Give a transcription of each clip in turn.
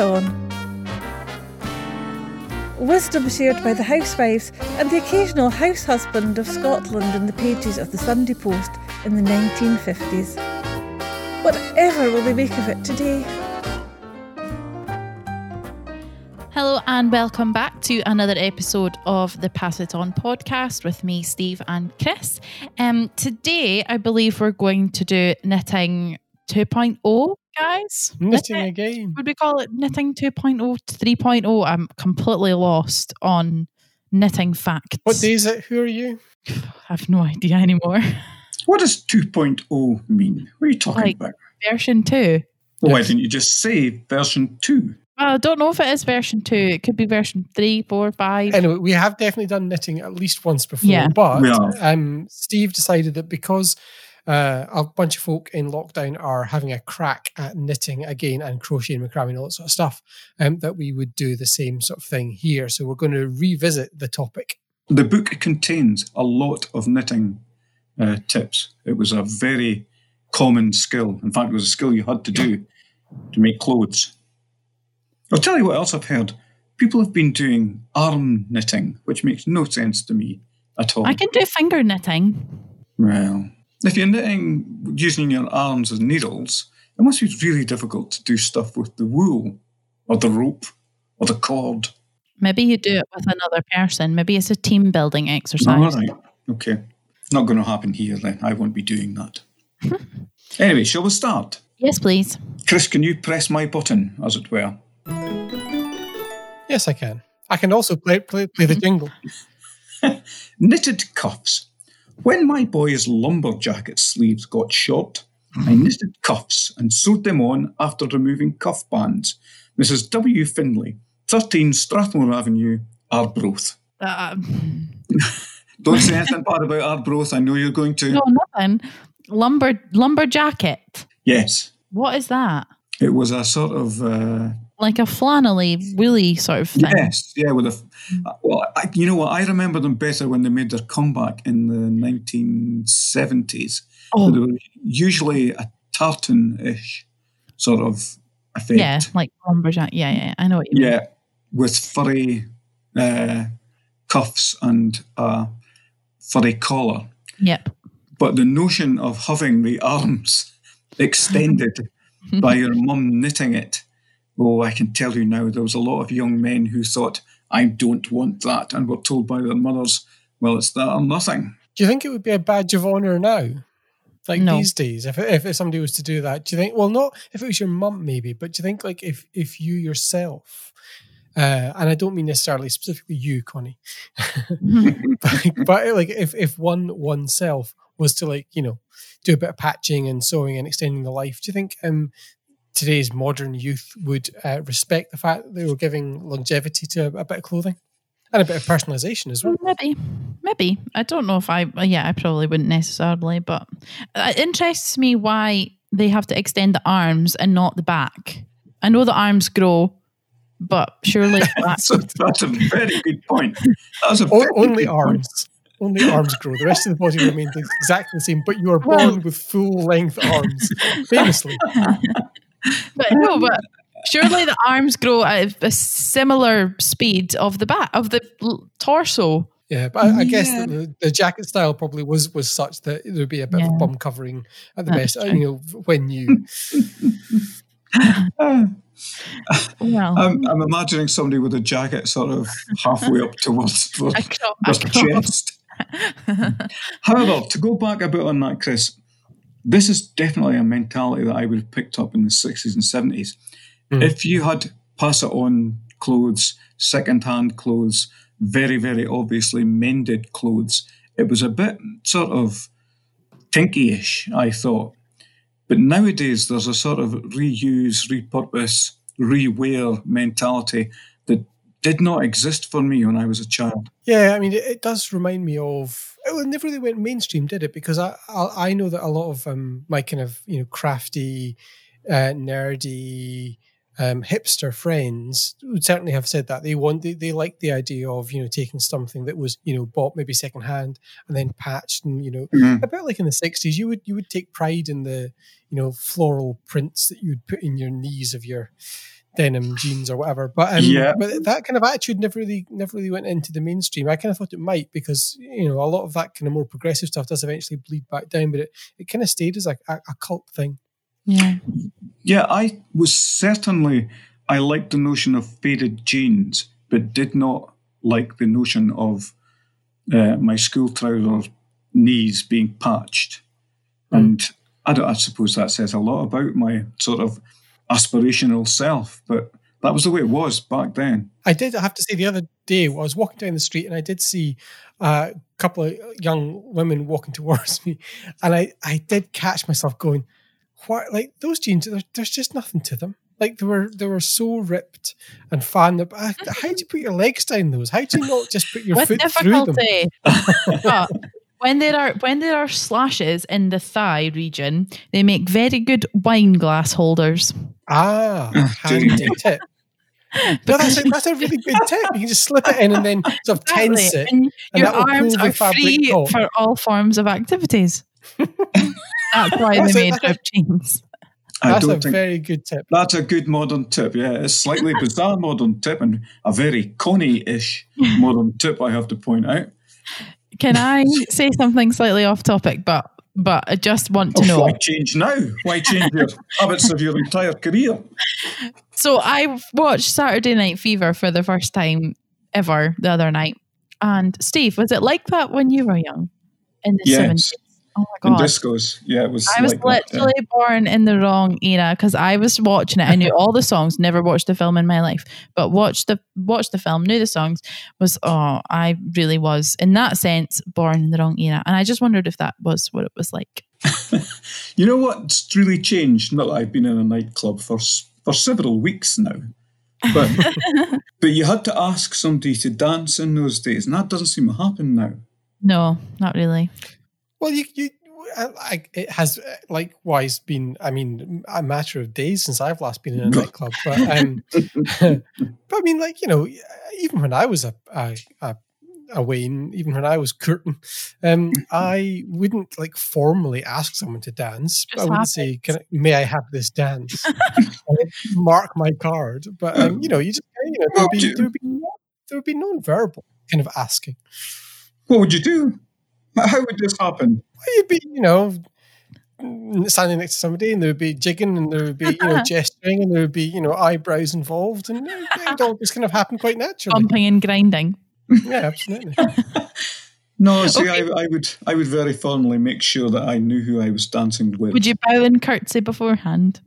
It On. Wisdom shared by the housewives and the occasional house husband of Scotland in the pages of the Sunday Post in the 1950s. Whatever will they make of it today? Hello and welcome back to another episode of the Pass It On podcast with me, Steve and Chris. Today, I believe we're going to do knitting 2.0, guys. Knitting again. Would we call it knitting 2.0 to 3.0? I'm completely lost on knitting facts. What day is it? Who are you? I have no idea anymore. What does 2.0 mean? What are you talking about? Version 2. Well, why didn't you just say version 2? Well, I don't know if it is version 2. It could be version 3, 4, 5. Anyway, we have definitely done knitting at least once before. Yeah. But Steve decided that because a bunch of folk in lockdown are having a crack at knitting again and crocheting, macrame and all that sort of stuff, that we would do the same sort of thing here. So we're going to revisit the topic. The book contains a lot of knitting tips. It was a very common skill. In fact, it was a skill you had to do to make clothes. I'll tell you what else I've heard. People have been doing arm knitting, which makes no sense to me at all. I can do finger knitting. Well, if you're knitting using your arms as needles, it must be really difficult to do stuff with the wool or the rope or the cord. Maybe you do it with another person. Maybe it's a team building exercise. All right. Okay. Not going to happen here then. I won't be doing that. Anyway, shall we start? Yes, please. Chris, can you press my button, as it were? Yes, I can. I can also play the jingle. Knitted cuffs. When my boy's lumberjacket sleeves got short, I knitted cuffs and sewed them on after removing cuff bands. Mrs. W. Findlay, 13 Strathmore Avenue, Arbroath. Don't say anything bad about Arbroath. I know you're going to. No, nothing. Lumberjacket. Yes. What is that? It was a sort of like a flannelly, woolly sort of thing. Yes, yeah. You know what? I remember them better when they made their comeback in the 1970s. Oh. They were usually a tartan-ish sort of effect. Yeah, like lumberjack. Yeah. I know what you mean. Yeah, with furry cuffs and a furry collar. Yep. But the notion of having the arms extended by your mum knitting it, I can tell you now, there was a lot of young men who thought, I don't want that, and were told by their mothers, well, it's that or nothing. Do you think it would be a badge of honour now? These days, if somebody was to do that, do you think, well, not if it was your mum maybe, but do you think like if you yourself, and I don't mean necessarily specifically you, Connie, but like if oneself was to do a bit of patching and sewing and extending the life. Do you think today's modern youth would respect the fact that they were giving longevity to a bit of clothing and a bit of personalisation as well? Maybe. I don't know if I probably wouldn't necessarily, but it interests me why they have to extend the arms and not the back. I know the arms grow, but surely the back. That's a very good point. Only arms grow. The rest of the body remains exactly the same, but you are born with full-length arms, famously. But surely the arms grow at a similar speed of the back, of the torso. Yeah, but I guess the jacket style probably was such that there would be a bit of a bum covering at the best. True. When you. Well, I'm imagining somebody with a jacket sort of halfway up towards the chest. However, to go back a bit on that, Chris, this is definitely a mentality that I would have picked up in the 60s and 70s. Mm. If you had pass-it-on clothes, second-hand clothes, very, very obviously mended clothes, it was a bit sort of tinky-ish, I thought. But nowadays, there's a sort of reuse, repurpose, rewear mentality that did not exist for me when I was a child. Yeah, I mean, it does remind me of. It never really went mainstream, did it? Because I know that a lot of my kind of crafty, nerdy, hipster friends would certainly have said that they liked the idea of taking something that was bought maybe secondhand and then patched and mm-hmm. a bit like in the 60s you would take pride in the floral prints that you would put in your knees of your denim jeans or whatever. But that kind of attitude never really went into the mainstream. I kind of thought it might, because a lot of that kind of more progressive stuff does eventually bleed back down, but it kind of stayed as a cult thing. Yeah. Yeah, I liked the notion of faded jeans, but did not like the notion of my school trouser knees being patched. Mm. And I suppose that says a lot about my sort of aspirational self, but that was the way it was back then. I did have to say, the other day I was walking down the street and I did see a couple of young women walking towards me, and I did catch myself going, what, like, those jeans, there's just nothing to them. Like, they were so ripped and fanned up. How do you put your legs down those? How do you not just put your foot difficulty through them? When there are slashes in the thigh region, they make very good wine glass holders. Ah, handy tip. No, that's a really good tip. You can just slip it in and then sort of tense it. And your arms are free for all forms of activities. That's why they're made of jeans. That's a very good tip. That's a good modern tip, yeah. A slightly bizarre modern tip, and a very Connie-ish modern tip, I have to point out. Can I say something slightly off topic, but I just want to know. Why change now? Why change your habits of your entire career? So I watched Saturday Night Fever for the first time ever the other night. And Steve, was it like that when you were young? In the 70s? Oh my God. In discos, yeah, it was. I was literally born in the wrong era, because I was watching it. I knew all the songs, never watched the film in my life, but watched the film, knew the songs. I really was, in that sense, born in the wrong era, and I just wondered if that was what it was like. You know what's really changed? Not that I've been in a nightclub for several weeks now, but but you had to ask somebody to dance in those days, and that doesn't seem to happen now. No, not really. Well, it has likewise been, I mean, a matter of days since I've last been in a nightclub. But, but I mean, even when I was a Wayne, even when I was Curtin, I wouldn't formally ask someone to dance. But I wouldn't say, may I have this dance? Mark my card. But, you just, there would be non-verbal kind of asking. What would you do? How would this happen? Well, you'd be, standing next to somebody, and there would be jigging, and there would be, gesturing, and there would be, eyebrows involved, and it all just kind of happened quite naturally. Bumping and grinding. Yeah, absolutely. No, see, okay. I would very fondly make sure that I knew who I was dancing with. Would you bow and curtsy beforehand?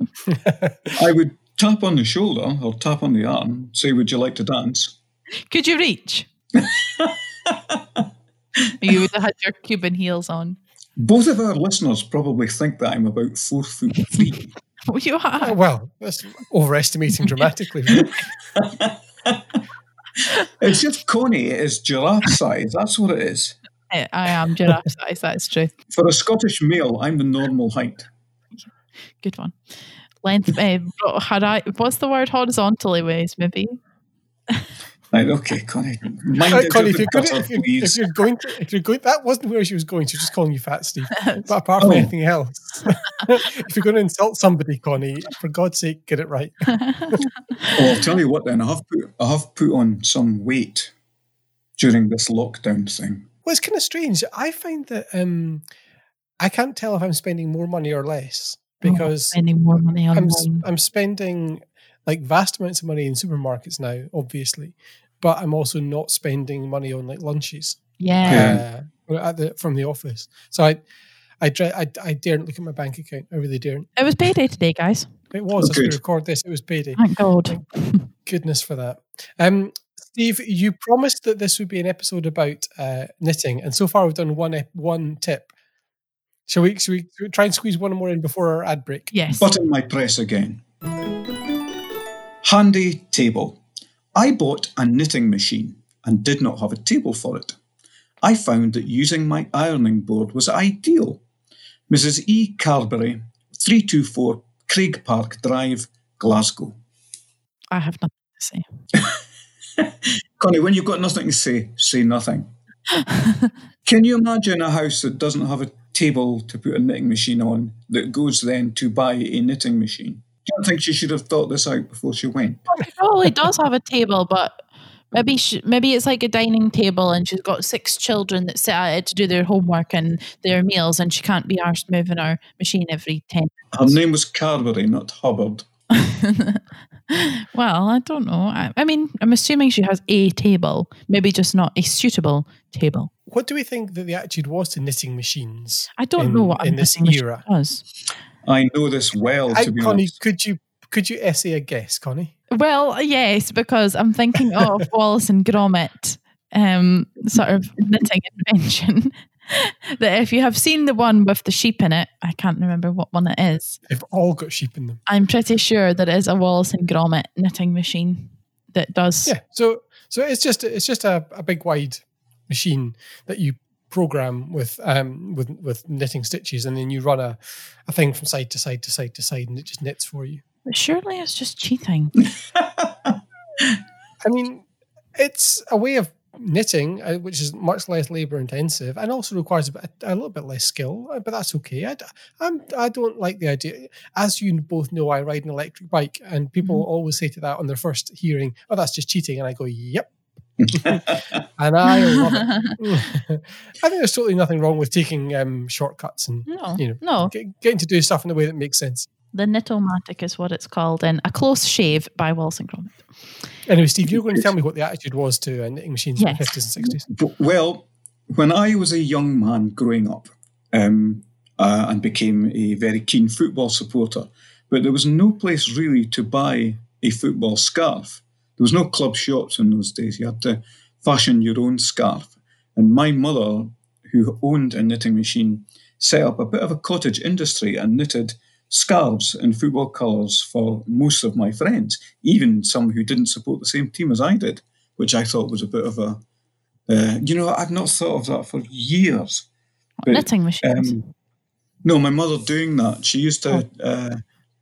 I would tap on the shoulder or tap on the arm, say, "Would you like to dance?" Could you reach? You would have had your Cuban heels on. Both of our listeners probably think that I'm about 4'3". Oh, you are. Oh, well, that's overestimating dramatically. It's just Connie is giraffe size. That's what it is. I am giraffe size. That's true. For a Scottish male, I'm the normal height. Good one. Length. What's the word? Horizontally ways, maybe. Right, okay, Connie. Connie, if you're going, that wasn't where she was going. She was just calling you fat, Steve. But apart from anything else, if you're going to insult somebody, Connie, for God's sake, get it right. Well, I'll tell you what then. I have put on some weight during this lockdown thing. Well, it's kind of strange. I find that I can't tell if I'm spending more money or less, because I'm spending vast amounts of money in supermarkets now, obviously, but I'm also not spending money on lunches. Yeah, from the office. So I daren't look at my bank account. I really daren't. It was payday today, guys. It was. As we record this, it was payday. Thank God. Thank goodness for that. Steve, you promised that this would be an episode about knitting, and so far we've done one tip. Shall we try and squeeze one more in before our ad break? Yes. Button my press again. Handy table. I bought a knitting machine and did not have a table for it. I found that using my ironing board was ideal. Mrs. E. Carberry, 324 Craig Park Drive, Glasgow. I have nothing to say. Connie, when you've got nothing to say, say nothing. Can you imagine a house that doesn't have a table to put a knitting machine on that goes then to buy a knitting machine? don't think she should have thought this out before she went. Well, she probably does have a table, but maybe it's like a dining table and she's got 6 children that sit at it to do their homework and their meals, and she can't be arsed moving her machine every 10 minutes. Her name was Carvery, not Hubbard. Well, I don't know. I mean, I'm assuming she has a table, maybe just not a suitable table. What do we think that the attitude was to knitting machines? I don't know what in this era. I know this well. To be Connie, honest. could you essay a guess, Connie? Well, yes, because I'm thinking of Wallace and Gromit, sort of knitting invention. That if you have seen the one with the sheep in it, I can't remember what one it is. They've all got sheep in them. I'm pretty sure that it is a Wallace and Gromit knitting machine that does. Yeah, so it's just a big wide machine that you program with knitting stitches, and then you run a thing from side to side to side to side, and it just knits for you. But surely it's just cheating. I mean, it's a way of knitting, which is much less labour intensive and also requires a little bit less skill, but that's okay. I don't like the idea. As you both know, I ride an electric bike, and people always say to that on their first hearing, "Oh, that's just cheating," and I go, "Yep," and I love it. I think there's totally nothing wrong with taking shortcuts and getting to do stuff in a way that makes sense. The Knit-o-matic is what it's called, in A Close Shave by Wallace and Gromit. Anyway, Steve, you're going to tell me what the attitude was to knitting machines in the 50s and 60s. Well, when I was a young man growing up and became a very keen football supporter, but there was no place really to buy a football scarf. There was no club shops in those days. You had to fashion your own scarf. And my mother, who owned a knitting machine, set up a bit of a cottage industry and knitted scarves in football colours for most of my friends, even some who didn't support the same team as I did, which I thought was a bit of a... I've not thought of that for years. But, knitting machines? No, my mother doing that. She used to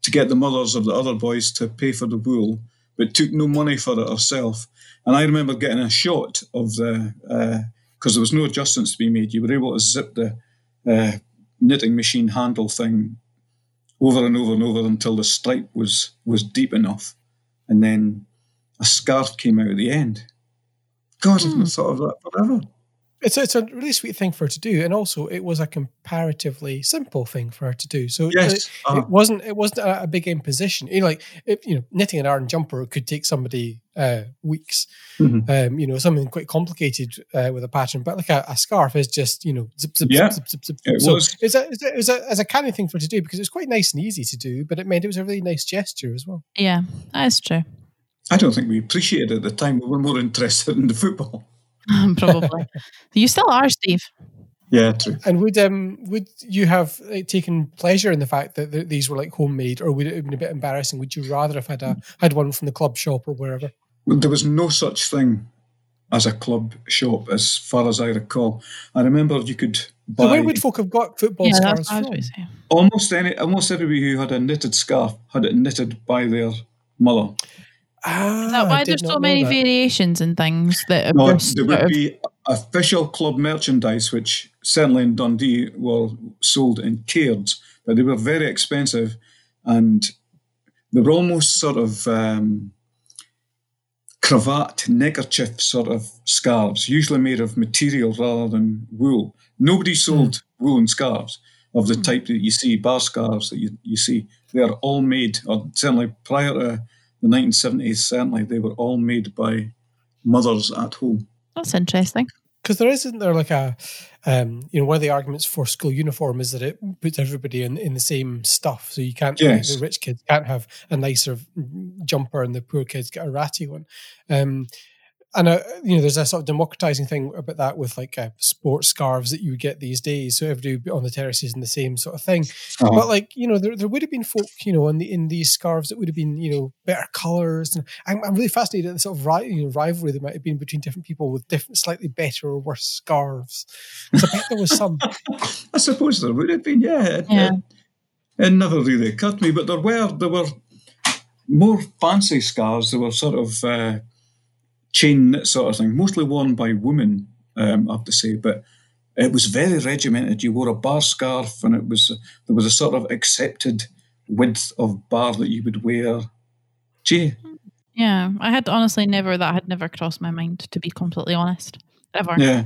get the mothers of the other boys to pay for the wool, but took no money for it herself. And I remember getting a shot of the... Because there was no adjustments to be made. You were able to zip the knitting machine handle thing over and over and over until the stripe was deep enough. And then a scarf came out at the end. God, I've not thought of that forever. It's a really sweet thing for her to do. And also, it was a comparatively simple thing for her to do. So it wasn't a big imposition. You know, like, knitting an iron jumper could take somebody weeks. Mm-hmm. Something quite complicated with a pattern. But like a scarf is just, zip, zip, zip, zip, zip, zip. It was a canny thing for her to do because it was quite nice and easy to do, but it was a really nice gesture as well. Yeah, that's true. I don't think we appreciated it at the time. We were more interested in the football. Probably. You still are, Steve. Yeah, true. And would you have taken pleasure in the fact that these were like homemade, or would it have been a bit embarrassing? Would you rather have had one from the club shop or wherever? There was no such thing as a club shop, as far as I recall. I remember you could buy... So where would folk have got football scarves from? Almost everybody who had a knitted scarf had it knitted by their mother. Is that why there's so many variations and things? There would be official club merchandise, which certainly in Dundee were sold in cairds, but they were very expensive, and they were almost sort of cravat, neckerchief sort of scarves, usually made of material rather than wool. Nobody sold woolen scarves of the type that you see, bar scarves that you see. They are all made, or certainly prior to the 1970s, certainly, they were all made by mothers at home. That's interesting. Because isn't there like a, one of the arguments for school uniform is that it puts everybody in the same stuff. So you can't, the rich kids can't have a nicer jumper and the poor kids get a ratty one. And there's a sort of democratising thing about that with like sports scarves that you would get these days. So everybody on the terraces and the same sort of thing. Oh. But like, there would have been folk, in these scarves that would have been, better colours. And I'm really fascinated at the sort of rivalry that might have been between different people with different, slightly better or worse scarves. So I bet there was some. I suppose there would have been, yeah. It never really occurred to me, but there were more fancy scarves. There were sort of... chain sort of thing, mostly worn by women, I have to say, but it was very regimented. You wore a bar scarf, and there was a sort of accepted widths of bar that you would wear. Gee. Yeah, I had honestly that had never crossed my mind, to be completely honest, ever. Yeah.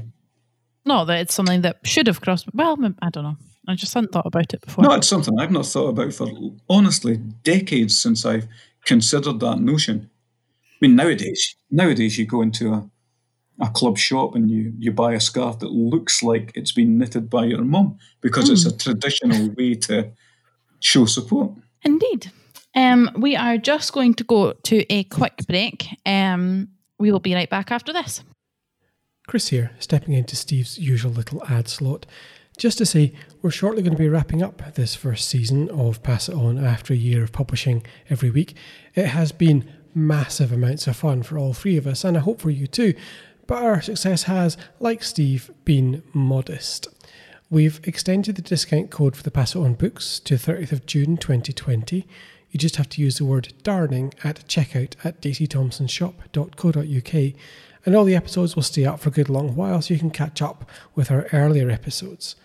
Not that it's something that should have crossed, well, I don't know. I just hadn't thought about it before. No, it's something I've not thought about for, honestly, decades since I've considered that notion. I mean, nowadays you go into a club shop and you buy a scarf that looks like it's been knitted by your mum because it's a traditional way to show support. Indeed. We are just going to go to a quick break. We will be right back after this. Chris here, stepping into Steve's usual little ad slot. Just to say, we're shortly going to be wrapping up this first season of Pass It On after a year of publishing every week. It has been massive amounts of fun for all three of us, and I hope for you too, but our success has, like Steve, been modest. We've extended the discount code for the Pass It On books to 30th of June 2020. You just have to use the word darling at checkout at dcthomsonshop.co.uk, and all the episodes will stay up for a good long while so you can catch up with our earlier episodes.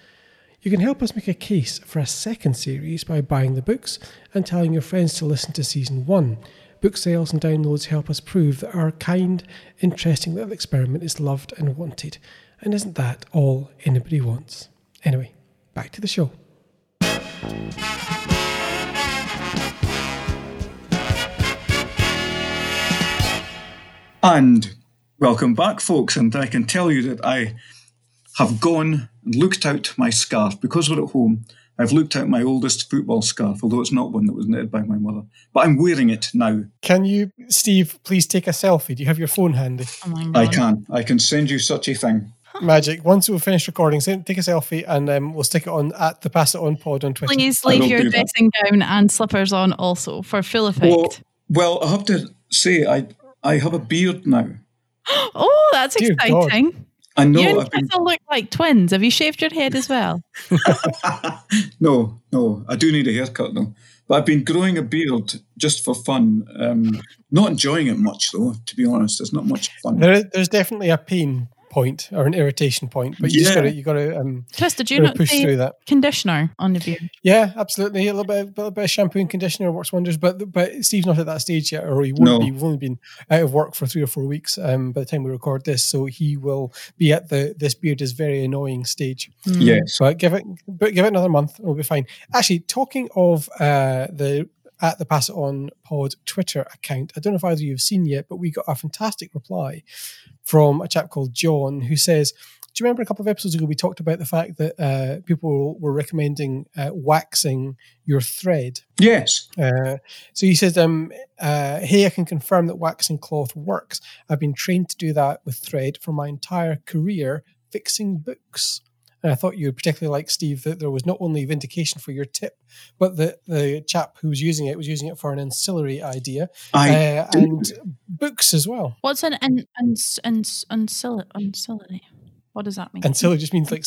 You can help us make a case for a second series by buying the books and telling your friends to listen to season one. Book sales and downloads help us prove that our kind, interesting little experiment is loved and wanted. And isn't that all anybody wants? Anyway, back to the show. And welcome back, folks, and I can tell you that I have gone and looked out my scarf. Because we're at home, I've looked out my oldest football scarf, although it's not one that was knitted by my mother. But I'm wearing it now. Can you, Steve, please take a selfie? Do you have your phone handy? Oh my God. I can send you such a thing. Magic. Once we've finished recording, take a selfie and we'll stick it on at the Pass It On pod on Twitter. Please leave your dressing gown and slippers on also for full effect. Well, I have to say, I have a beard now. Oh, that's dear exciting. God. I know. You and Crystal look like twins. Have you shaved your head as well? No. I do need a haircut though. But I've been growing a beard just for fun. Not enjoying it much though, to be honest. It's not much fun. There's definitely a pain point or an irritation point, but you got to Chris, did you not push through that conditioner on the beard? Yeah, absolutely. A little bit of shampoo and conditioner works wonders, but Steve's not at that stage yet, or he won't be. We've only been out of work for 3 or 4 weeks by the time we record this, so he will be at this beard is very annoying stage. Yes, but give it another month, we'll be fine. Actually, talking of the at the Pass It On pod Twitter account, I don't know if either of you have seen yet, but we got a fantastic reply from a chap called John who says, do you remember a couple of episodes ago we talked about the fact that people were recommending waxing your thread? Yes. So he says, hey, I can confirm that waxing cloth works. I've been trained to do that with thread for my entire career fixing books. And I thought you would particularly like, Steve, that there was not only vindication for your tip, but the chap who was using it for an ancillary idea and books as well. What's an ancillary? What does that mean? Ancillary just means like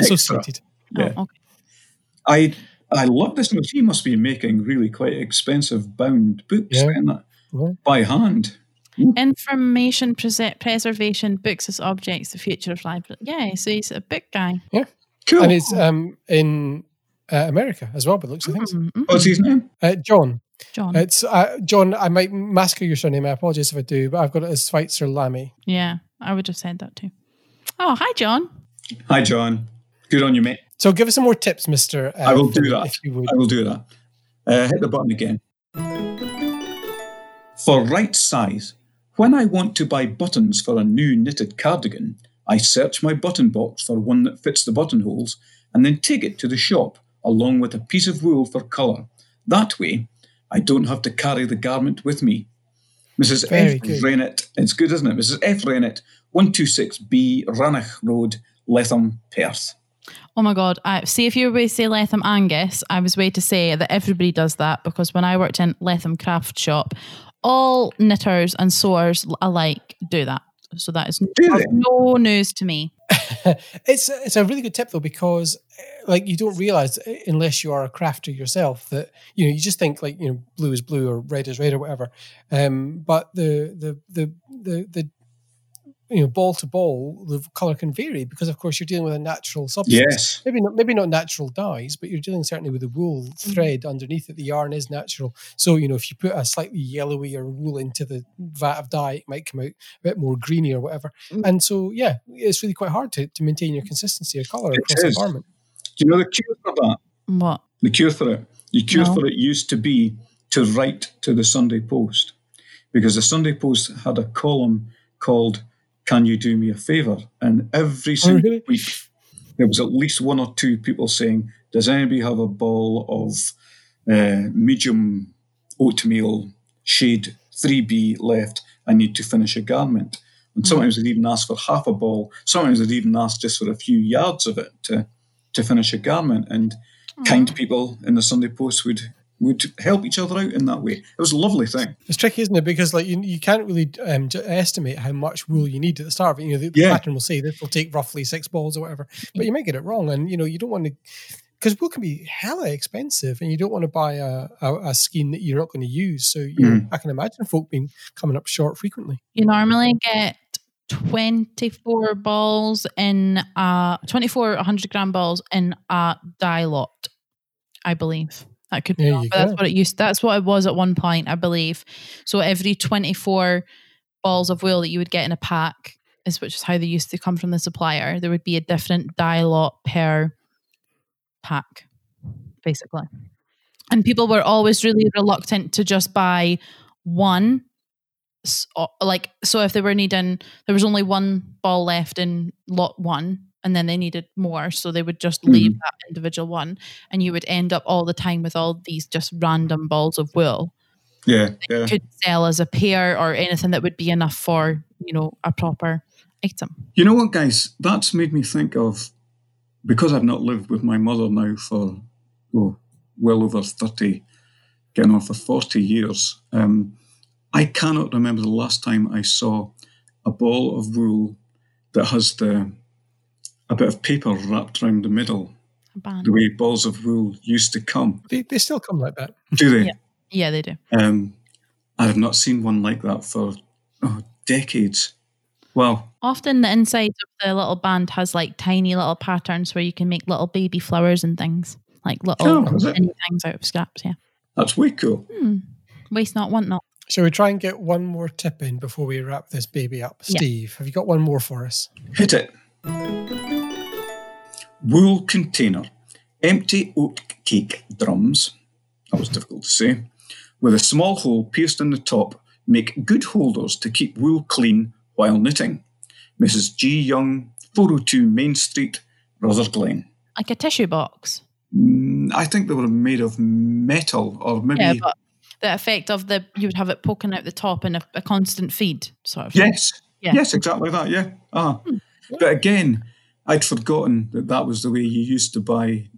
associated. Yeah. Oh, okay. I love this. He must be making really quite expensive bound books by hand. Information preservation, books as objects, the future of libraries. Yeah, so he's a big guy. Yeah, cool. And he's in America as well, but looks like things. What's his name? John. It's John. I might massacre your surname. I apologize if I do, but I've got it as Schweitzer Lamy. Yeah, I would have said that too. Oh, hi, John. Hi, John. Good on you, mate. So give us some more tips, Mister. I will do that. If you would. I will do that. Hit the button again. For right size. When I want to buy buttons for a new knitted cardigan, I search my button box for one that fits the buttonholes and then take it to the shop along with a piece of wool for colour. That way, I don't have to carry the garment with me. Mrs. F. Rennett, it's good, isn't it? Mrs. F. Rennett, 126B, Rannoch Road, Letham, Perth. Oh my God. See, if you were to say Letham Angus, I was way to say that everybody does that because when I worked in Letham Craft Shop, all knitters and sewers alike do that. So that is no news to me. It's a really good tip though, because you don't realise unless you are a crafter yourself that you just think blue is blue or red is red or whatever. But the you know, ball to ball, the colour can vary because, of course, you're dealing with a natural substance. Yes. Maybe not natural dyes, but you're dealing certainly with the wool thread underneath it. The yarn is natural. So, you know, if you put a slightly yellowier wool into the vat of dye, it might come out a bit more greeny or whatever. Mm. And so, yeah, it's really quite hard to maintain your consistency of colour across the garment. Do you know the cure for that? What? The cure for it. The cure for it used to be to write to the Sunday Post, because the Sunday Post had a column called "Can you do me a favour?" And every single week there was at least one or two people saying, "Does anybody have a ball of medium oatmeal shade 3B left? I need to finish a garment." And sometimes they'd even ask for half a ball. Sometimes they'd even ask just for a few yards of it to finish a garment. And kind people in the Sunday Post would help each other out in that way. It was a lovely thing. It's tricky, isn't it? Because like you can't really estimate how much wool you need at the start of it. You know, the pattern will say this will take roughly 6 balls or whatever, but you might get it wrong. And, you know, you don't want to, because wool can be hella expensive and you don't want to buy a skein that you're not going to use. So I can imagine folk being coming up short frequently. You normally get 24 balls in, 24 100-gram balls in a dye lot, I believe. That could be wrong, but that's what it used. That's what it was at one point, I believe. So every 24 balls of wool that you would get in a pack, which is how they used to come from the supplier, there would be a different dye lot per pack, basically. And people were always really reluctant to just buy one. So if they were needing, there was only one ball left in lot one, and then they needed more, so they would just leave that individual one, and you would end up all the time with all these just random balls of wool. Yeah. You could sell as a pair or anything that would be enough for, you know, a proper item. You know what, guys? That's made me think of, because I've not lived with my mother now for well over 30, getting on for 40 years, I cannot remember the last time I saw a ball of wool that has a bit of paper wrapped around the middle, the way balls of wool used to come. They still come like that. Do they? Yeah they do. I have not seen one like that for decades. Wow. Often the inside of the little band has like tiny little patterns where you can make little baby flowers and things, like little tiny things out of scraps, That's way cool. Waste not, want not. Shall we try and get one more tip in before we wrap this baby up? Yeah. Steve, have you got one more for us? Hit it. Wool container, empty oatcake drums, that was difficult to say, with a small hole pierced in the top, make good holders to keep wool clean while knitting. Mrs. G. Young, 402 Main Street, Rotherglen. Like a tissue box? I think they were made of metal, or maybe... Yeah, but the effect of you would have it poking out the top in a constant feed, sort of. Yes, yes, exactly that, yeah. Ah. But again, I'd forgotten that was the way you used to buy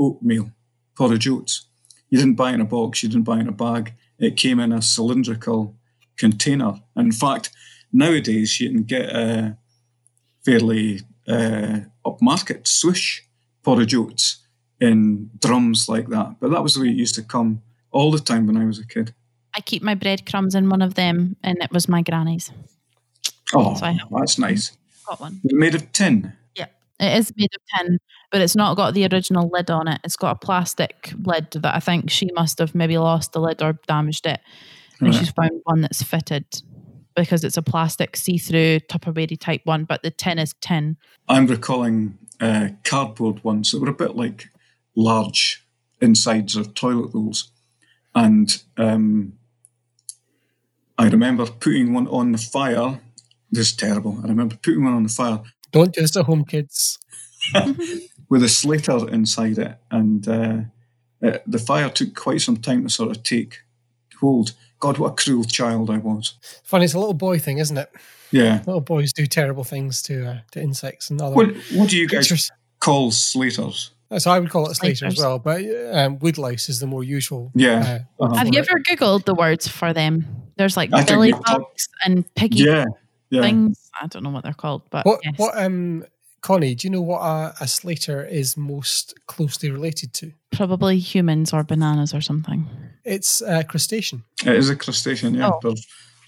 oatmeal, porridge oats. You didn't buy it in a box, you didn't buy it in a bag. It came in a cylindrical container. And in fact, nowadays you can get a fairly upmarket Swish porridge oats in drums like that. But that was the way it used to come all the time when I was a kid. I keep my breadcrumbs in one of them, and it was my granny's. Oh, so that's nice. Got one. It's made of tin. Yeah, it is made of tin, but it's not got the original lid on it. It's got a plastic lid that I think she must have maybe lost the lid or damaged it. And she's found one that's fitted, because it's a plastic see-through Tupperware type one, but the tin is tin. I'm recalling cardboard ones that were a bit like large insides of toilet rolls. And I remember putting one on the fire. This is terrible. I remember putting one on the fire. Don't do this at home, kids. With a slater inside it. And the fire took quite some time to sort of take hold. God, what a cruel child I was. Funny, it's a little boy thing, isn't it? Yeah. Little boys do terrible things to insects and other What do you guys call slaters? So I would call it slater as well, but woodlice is the more usual. Yeah. Have you ever Googled the words for them? There's like billy bugs and piggy things. I don't know what they're called, but Connie, do you know what a slater is most closely related to? Probably humans or bananas or something. It's a crustacean. It is a crustacean, yeah. Oh. They're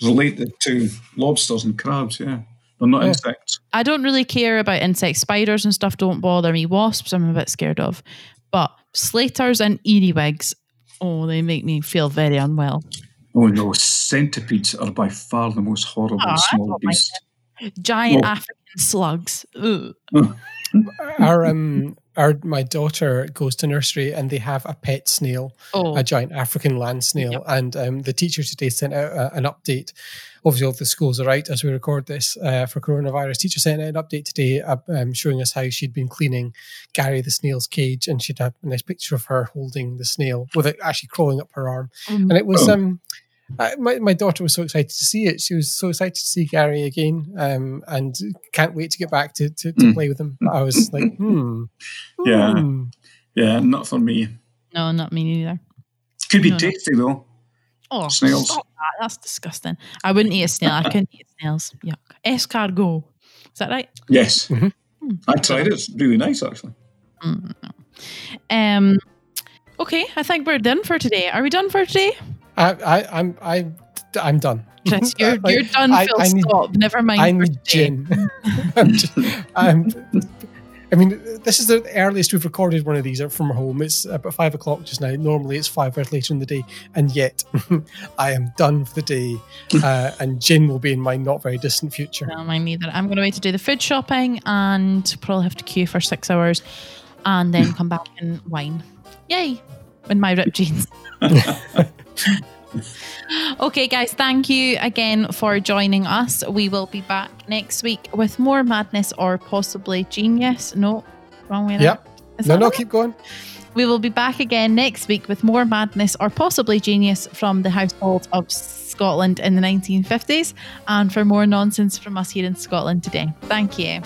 related to lobsters and crabs, yeah. They're not insects. I don't really care about insects. Spiders and stuff don't bother me. Wasps I'm a bit scared of. But slaters and earwigs, oh, they make me feel very unwell. Oh no, centipedes are by far the most horrible small beast. Giant African slugs. Ugh. My daughter goes to nursery and they have a pet snail, a giant African land snail. Yep. And the teacher today sent out an update. Obviously, all of the schools are out as we record this for coronavirus. Teacher sent out an update today showing us how she'd been cleaning Gary the snail's cage, and she'd had a nice picture of her holding the snail without actually crawling up her arm. And it was... my daughter was so excited to see it. She was so excited to see Gary again, and can't wait to get back to play with him. But I was like, yeah, not for me. No, not me neither. Could be tasty though. Oh, snails! Stop that. That's disgusting. I wouldn't eat a snail. I couldn't eat snails. Yuck. Escargot. Is that right? Yes. Mm-hmm. I tried it. It's really nice, actually. Okay, I think we're done for today. Are we done for today? I'm done. Chris, you're done. Phil, stop. Never mind. I need gin. I mean, this is the earliest we've recorded one of these from home. It's about 5 o'clock just now. Normally, it's 5 hours later in the day, and yet I am done for the day. And gin will be in my not very distant future. No, mine neither. I'm going away to do the food shopping and probably have to queue for 6 hours, and then come back and whine. Yay! In my ripped jeans. Okay, guys, thank you again for joining us. We will be back next week with more madness or possibly genius. No, wrong way. Yep. No, keep going. We will be back again next week with more madness or possibly genius from the household of Scotland in the 1950s, and for more nonsense from us here in Scotland today. Thank you.